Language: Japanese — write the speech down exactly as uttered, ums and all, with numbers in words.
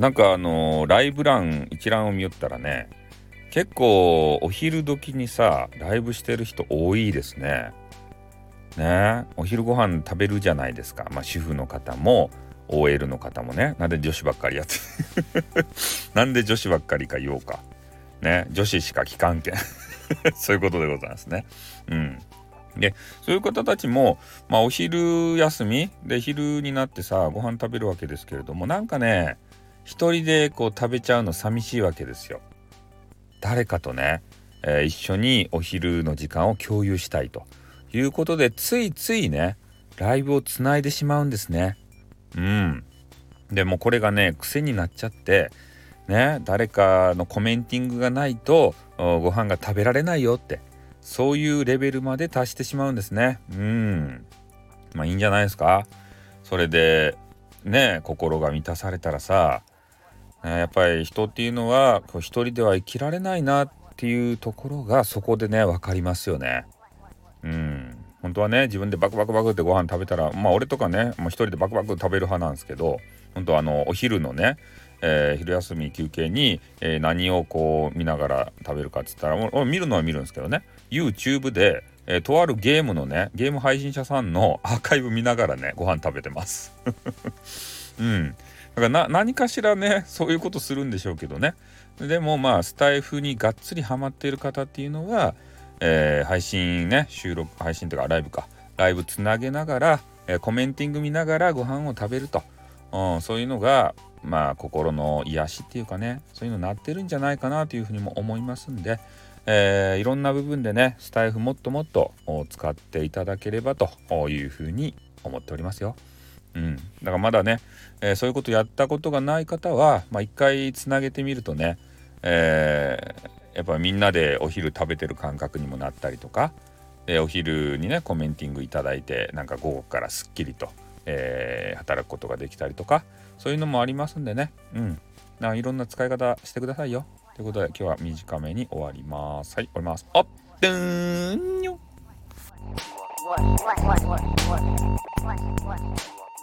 なんかあのー、ライブ欄一覧を見よったらね、結構お昼時にさライブしてる人多いですね。ね、お昼ご飯食べるじゃないですか。まあ主婦の方も オーエル の方もね。なんで女子ばっかりやってなんで女子ばっかりか言おうかね、女子しか聞かんけんそういうことでございますね。うんで、そういう方たちも、まあ、お昼休みで昼になってさご飯食べるわけですけれども、なんかね一人でこう食べちゃうの寂しいわけですよ。誰かとね、えー、一緒にお昼の時間を共有したいということで、ついついねライブをつないでしまうんですね。うんでもこれがね癖になっちゃってね、誰かのコメンティングがないとご飯が食べられないよって、そういうレベルまで達してしまうんですね。うんまあいいんじゃないですか。それでね心が満たされたらさ、ね、やっぱり人っていうのはこう一人では生きられないなっていうところがそこでね分かりますよね。うん本当はね自分でバクバクバクってご飯食べたら、まあ俺とかねもう一人でバクバク食べる派なんですけど、本当あのお昼のねえー、昼休み休憩に、えー、何をこう見ながら食べるかって言ったら、見るのは見るんですけどね、 YouTube で、えー、とあるゲームのねゲーム配信者さんのアーカイブ見ながらねご飯食べてますうんだからな何かしらねそういうことするんでしょうけどね。でもまあスタイフにがっつりハマっている方っていうのは、えー、配信ね収録配信とかライブかライブつなげながら、えー、コメンティング見ながらご飯を食べると、うん、そういうのがまあ心の癒しっていうかね、そういうのになってるんじゃないかなというふうにも思いますんで、えー、いろんな部分でねスタイフもっともっと使っていただければというふうに思っておりますよ。うん、だからまだね、えー、そういうことやったことがない方は、まあ、一回つなげてみるとね、えー、やっぱみんなでお昼食べてる感覚にもなったりとか、えー、お昼にねコメンティングいただいて、なんか午後からすっきりとえー、働くことができたりとか、そういうのもありますんでね、うん、なんいろんな使い方してくださいよということで、今日は短めに終わります。はい、終わります。あっでーんよ